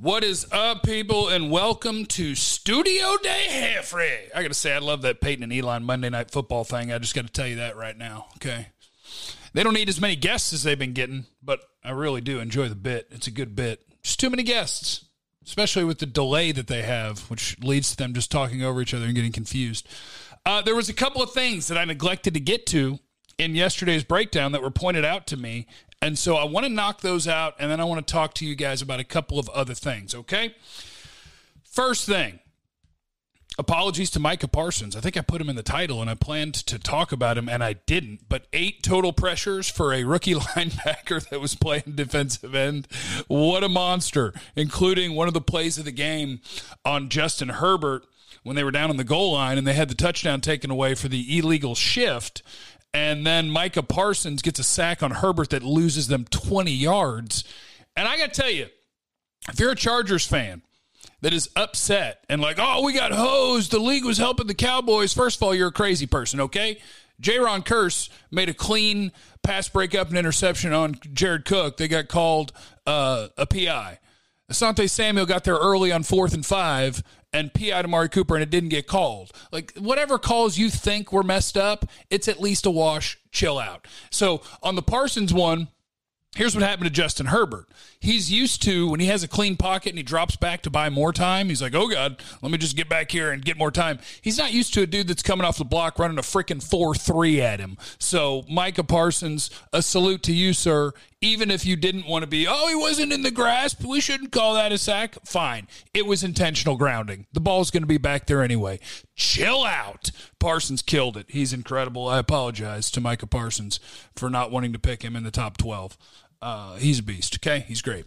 What is up, people, and welcome to Studio Day Heffrey. I got to say, I love that Peyton and Elon Monday Night Football thing. I just got to tell you that right now, okay? They don't need as many guests as they've been getting, but I really do enjoy the bit. It's a good bit. Just too many guests, especially with the delay that they have, which leads to them just talking over each other and getting confused. There was a couple of things that I neglected to get to in yesterday's breakdown that were pointed out to me, and so I want to knock those out, and then I want to talk to you guys about a couple of other things, okay? First thing, apologies to Micah Parsons. I think I put him in the title, and I planned to talk about him, and I didn't, but 8 total pressures for a rookie linebacker that was playing defensive end. What a monster, including one of the plays of the game on Justin Herbert when they were down on the goal line, and they had the touchdown taken away for the illegal shift. And then Micah Parsons gets a sack on Herbert that loses them 20 yards. And I got to tell you, if you're a Chargers fan that is upset and like, oh, we got hosed, the league was helping the Cowboys, first of all, you're a crazy person, okay? Jayron Kearse made a clean pass breakup and interception on Jared Cook. They got called a P.I. Asante Samuel got there early on 4th and 5 and P.I. to Amari Cooper, and it didn't get called. Like, whatever calls you think were messed up, it's at least a wash. Chill out. So, on the Parsons one, here's what happened to Justin Herbert. He's used to, when he has a clean pocket and he drops back to buy more time, he's like, oh, God, let me just get back here and get more time. He's not used to a dude that's coming off the block running a freaking 4-3 at him. So, Micah Parsons, a salute to you, sir. Even if you didn't want to be, oh, he wasn't in the grasp, we shouldn't call that a sack, fine. It was intentional grounding. The ball's going to be back there anyway. Chill out. Parsons killed it. He's incredible. I apologize to Micah Parsons for not wanting to pick him in the top 12. He's a beast, okay? He's great.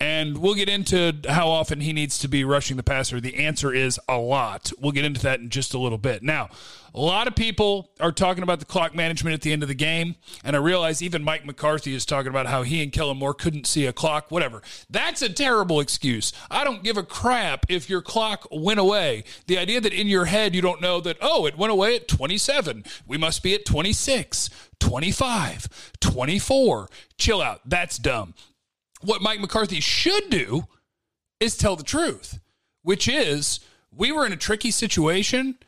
And we'll get into how often he needs to be rushing the passer. The answer is a lot. We'll get into that in just a little bit. Now, a lot of people are talking about the clock management at the end of the game, and I realize even Mike McCarthy is talking about how he and Kellen Moore couldn't see a clock, whatever. That's a terrible excuse. I don't give a crap if your clock went away. The idea that in your head you don't know that, oh, it went away at 27. We must be at 26, 25, 24. Chill out. That's dumb. What Mike McCarthy should do is tell the truth, which is we were in a tricky situation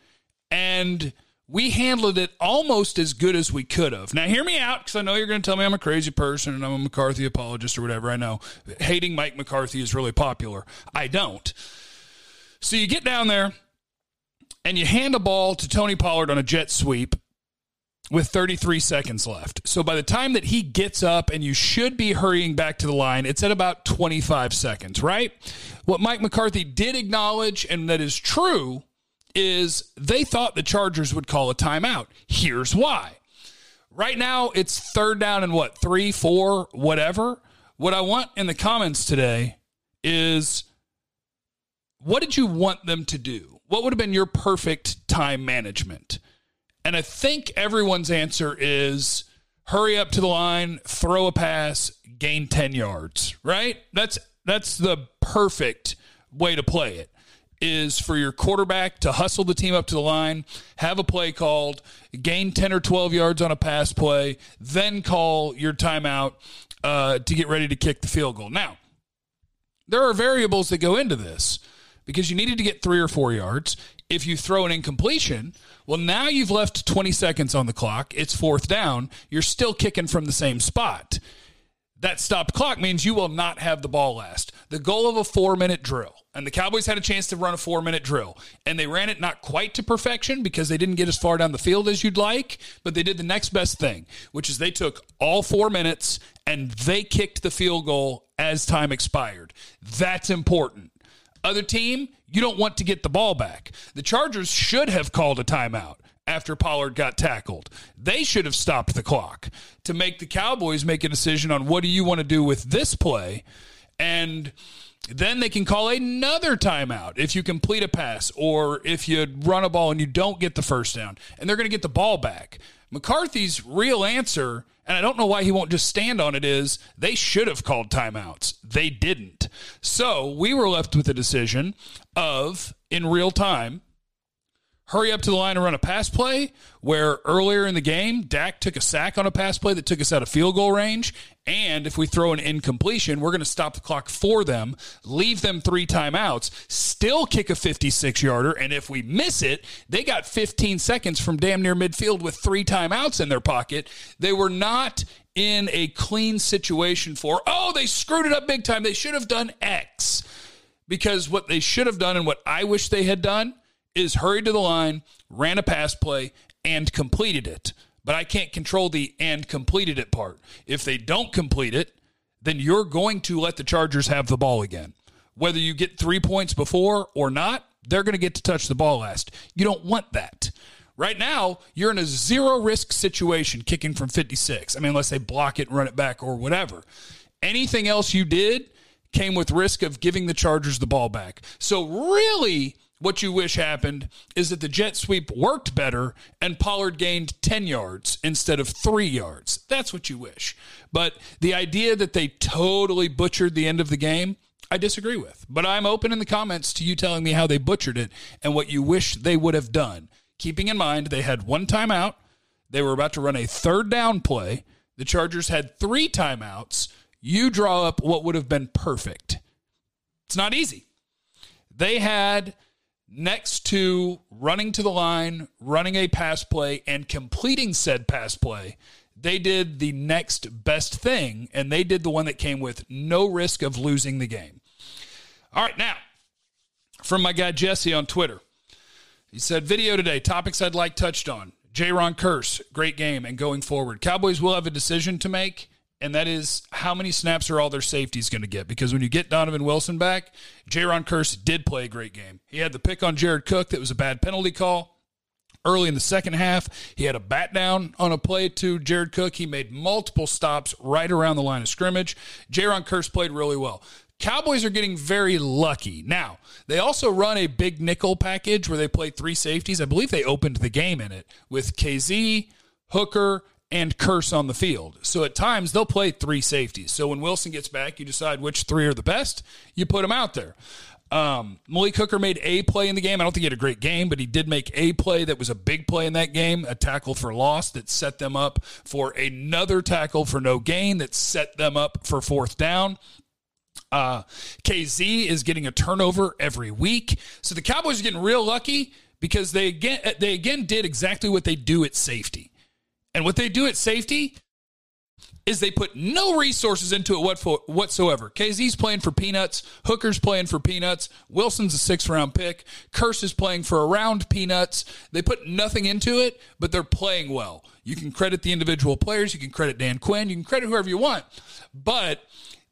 and we handled it almost as good as we could have. Now, hear me out, because I know you're going to tell me I'm a crazy person and I'm a McCarthy apologist or whatever. I know hating Mike McCarthy is really popular. I don't. So you get down there and you hand a ball to Tony Pollard on a jet sweep with 33 seconds left. So by the time that he gets up and you should be hurrying back to the line, it's at about 25 seconds, right? What Mike McCarthy did acknowledge, and that is true, is they thought the Chargers would call a timeout. Here's why. Right now, it's 3rd down and 3, 4, whatever. What I want in the comments today is, what did you want them to do? What would have been your perfect time management? And I think everyone's answer is hurry up to the line, throw a pass, gain 10 yards, right? That's the perfect way to play it, is for your quarterback to hustle the team up to the line, have a play called, gain 10 or 12 yards on a pass play, then call your timeout to get ready to kick the field goal. Now, there are variables that go into this, because you needed to get 3 or 4 yards. If you throw an incompletion, well, now you've left 20 seconds on the clock. It's 4th down. You're still kicking from the same spot. That stopped clock means you will not have the ball last. The goal of a 4-minute drill, and the Cowboys had a chance to run a 4-minute drill, and they ran it not quite to perfection because they didn't get as far down the field as you'd like, but they did the next best thing, which is they took all 4 minutes and they kicked the field goal as time expired. That's important. Other team, you don't want to get the ball back. The Chargers should have called a timeout after Pollard got tackled. They should have stopped the clock to make the Cowboys make a decision on what do you want to do with this play, and then they can call another timeout if you complete a pass or if you run a ball and you don't get the 1st down, and they're going to get the ball back. McCarthy's real answer, and I don't know why he won't just stand on it, is they should have called timeouts. They didn't. So we were left with a decision of, in real time, hurry up to the line and run a pass play, where earlier in the game, Dak took a sack on a pass play that took us out of field goal range, And if we throw an incompletion, we're going to stop the clock for them, leave them three timeouts, still kick a 56-yarder, and if we miss it, they got 15 seconds from damn near midfield with three timeouts in their pocket. They were not in a clean situation for, oh, they screwed it up big time. They should have done X. Because what they should have done and what I wish they had done is hurried to the line, ran a pass play, and completed it. But I can't control the and completed it part. If they don't complete it, then you're going to let the Chargers have the ball again. Whether you get 3 points before or not, they're going to get to touch the ball last. You don't want that. Right now, you're in a zero-risk situation kicking from 56. I mean, unless they block it, run it back, or whatever. Anything else you did came with risk of giving the Chargers the ball back. So really, what you wish happened is that the jet sweep worked better and Pollard gained 10 yards instead of 3 yards. That's what you wish. But the idea that they totally butchered the end of the game, I disagree with. But I'm open in the comments to you telling me how they butchered it and what you wish they would have done. Keeping in mind, they had one timeout. They were about to run a third down play. The Chargers had three timeouts. You draw up what would have been perfect. It's not easy. They had, next to running to the line, running a pass play, and completing said pass play, they did the next best thing, and they did the one that came with no risk of losing the game. All right, now, from my guy Jesse on Twitter. He said, video today, topics I'd like touched on. Jayron Kearse, great game, and going forward. Cowboys will have a decision to make, and that is how many snaps are all their safeties going to get? Because when you get Donovan Wilson back, Jayron Kearse did play a great game. He had the pick on Jared Cook that was a bad penalty call. Early in the second half, he had a bat down on a play to Jared Cook. He made multiple stops right around the line of scrimmage. Jayron Kearse played really well. Cowboys are getting very lucky. Now, they also run a big nickel package where they play three safeties. I believe they opened the game in it with KZ, Hooker, and Kearse on the field. So at times, they'll play three safeties. So when Wilson gets back, you decide which three are the best. You put them out there. Malik Hooker made a play in the game. I don't think he had a great game, but he did make a play that was a big play in that game, a tackle for loss that set them up for another tackle for no gain that set them up for fourth down. KZ is getting a turnover every week. So the Cowboys are getting real lucky because they again did exactly what they do at safety. And what they do at safety is they put no resources into it whatsoever. KZ's playing for peanuts. Hooker's playing for peanuts. Wilson's a sixth-round pick. Kearse is playing for around peanuts. They put nothing into it, but they're playing well. You can credit the individual players. You can credit Dan Quinn. You can credit whoever you want. But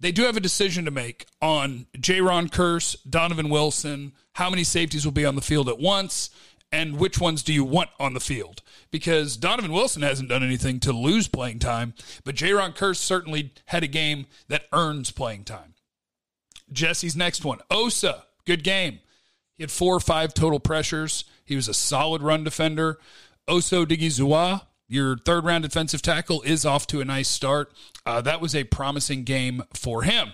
they do have a decision to make on Jayron Kearse, Donovan Wilson, how many safeties will be on the field at once, and which ones do you want on the field? Because Donovan Wilson hasn't done anything to lose playing time, but Jayron Kearse certainly had a game that earns playing time. Jesse's next one, Osa, good game. He had 4 or 5 total pressures. He was a solid run defender. Osa Odigizua, your third-round defensive tackle, is off to a nice start. That was a promising game for him.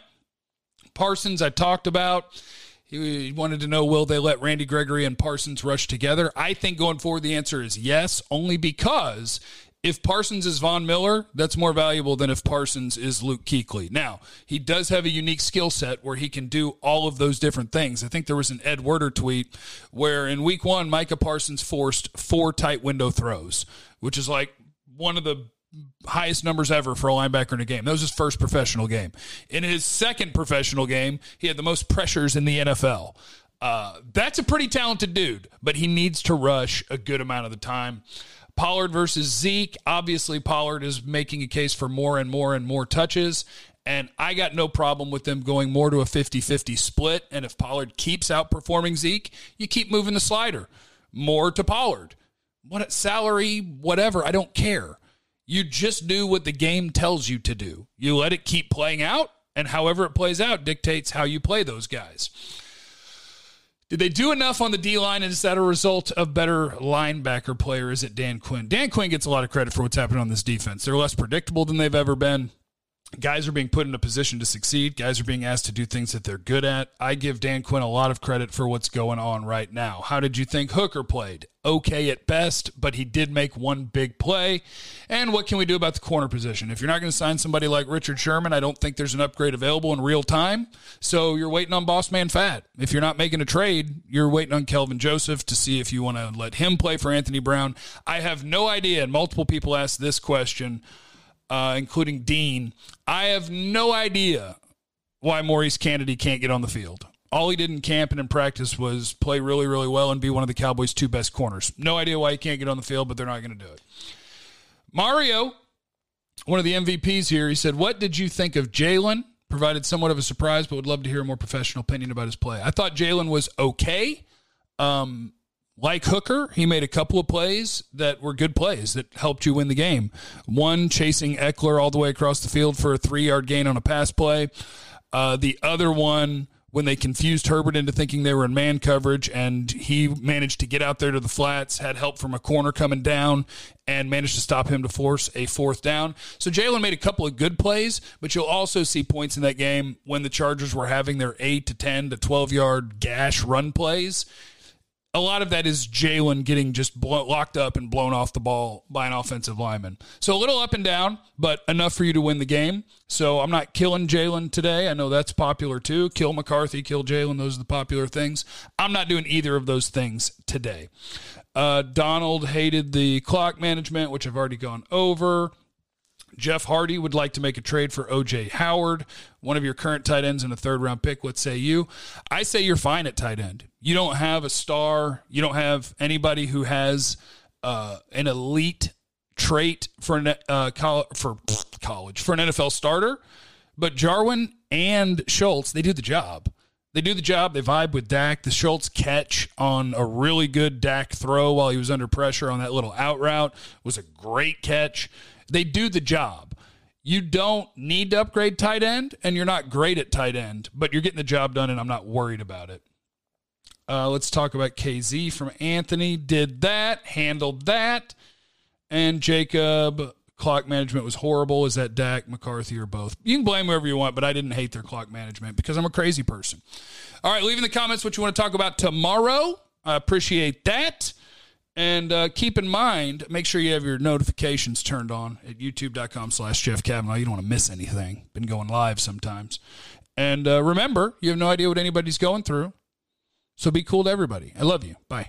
Parsons, I talked about. He wanted to know, will they let Randy Gregory and Parsons rush together? I think going forward, the answer is yes, only because if Parsons is Von Miller, that's more valuable than if Parsons is Luke Kuechly. Now, he does have a unique skill set where he can do all of those different things. I think there was an Ed Werder tweet where in week one, Micah Parsons forced 4 tight window throws, which is like one of the highest numbers ever for a linebacker in a game. That was his first professional game. In his second professional game, he had the most pressures in the NFL. That's a pretty talented dude, but he needs to rush a good amount of the time. Pollard versus Zeke. Obviously, Pollard is making a case for more and more touches, and I got no problem with them going more to a 50-50 split, and if Pollard keeps outperforming Zeke, you keep moving the slider. More to Pollard. What salary, whatever, I don't care. You just do what the game tells you to do. You let it keep playing out, and however it plays out dictates how you play those guys. Did they do enough on the D-line, and is that a result of better linebacker play, or is it Dan Quinn? Dan Quinn gets a lot of credit for what's happened on this defense. They're less predictable than they've ever been. Guys are being put in a position to succeed. Guys are being asked to do things that they're good at. I give Dan Quinn a lot of credit for what's going on right now. How did you think Hooker played? Okay at best, but he did make one big play. And what can we do about the corner position? If you're not going to sign somebody like Richard Sherman, I don't think there's an upgrade available in real time. So you're waiting on Boss Man Fat. If you're not making a trade, you're waiting on Kelvin Joseph to see if you want to let him play for Anthony Brown. I have no idea, and multiple people asked this question, including Dean. I have no idea why Maurice Kennedy can't get on the field. All he did in camp and in practice was play really, really well and be one of the Cowboys' two best corners. No idea why he can't get on the field, but they're not going to do it. Mario, one of the MVPs here, he said, what did you think of Jaylon? Provided somewhat of a surprise, but would love to hear a more professional opinion about his play. I thought Jaylon was okay. Like Hooker, he made a couple of plays that were good plays that helped you win the game. One, chasing Eckler all the way across the field for a 3-yard gain on a pass play. The other one, when they confused Herbert into thinking they were in man coverage, and he managed to get out there to the flats, had help from a corner coming down, and managed to stop him to force a 4th down. So Jaylon made a couple of good plays, but you'll also see points in that game when the Chargers were having their 8 to 10 to 12-yard gash run plays. A lot of that is Jaylon getting just locked up and blown off the ball by an offensive lineman. So a little up and down, but enough for you to win the game. So I'm not killing Jaylon today. I know that's popular too. Kill McCarthy, kill Jaylon. Those are the popular things. I'm not doing either of those things today. Donald hated the clock management, which I've already gone over. Jeff Hardy would like to make a trade for OJ Howard, one of your current tight ends and a 3rd round pick. What say you? I say you're fine at tight end. You don't have a star. You don't have anybody who has an elite trait for an NFL starter. But Jarwin and Schultz, they do the job. They do the job. They vibe with Dak. The Schultz catch on a really good Dak throw while he was under pressure on that little out route was a great catch. They do the job. You don't need to upgrade tight end, and you're not great at tight end, but you're getting the job done, and I'm not worried about it. Let's talk about KZ from Anthony. Did that, handled that, and Jacob, clock management was horrible. Is that Dak, McCarthy, or both? You can blame whoever you want, but I didn't hate their clock management because I'm a crazy person. All right, leave in the comments what you want to talk about tomorrow. I appreciate that. And keep in mind, make sure you have your notifications turned on at youtube.com/Jeff Cavanaugh. You don't want to miss anything. Been going live sometimes. And remember, you have no idea what anybody's going through. So be cool to everybody. I love you. Bye.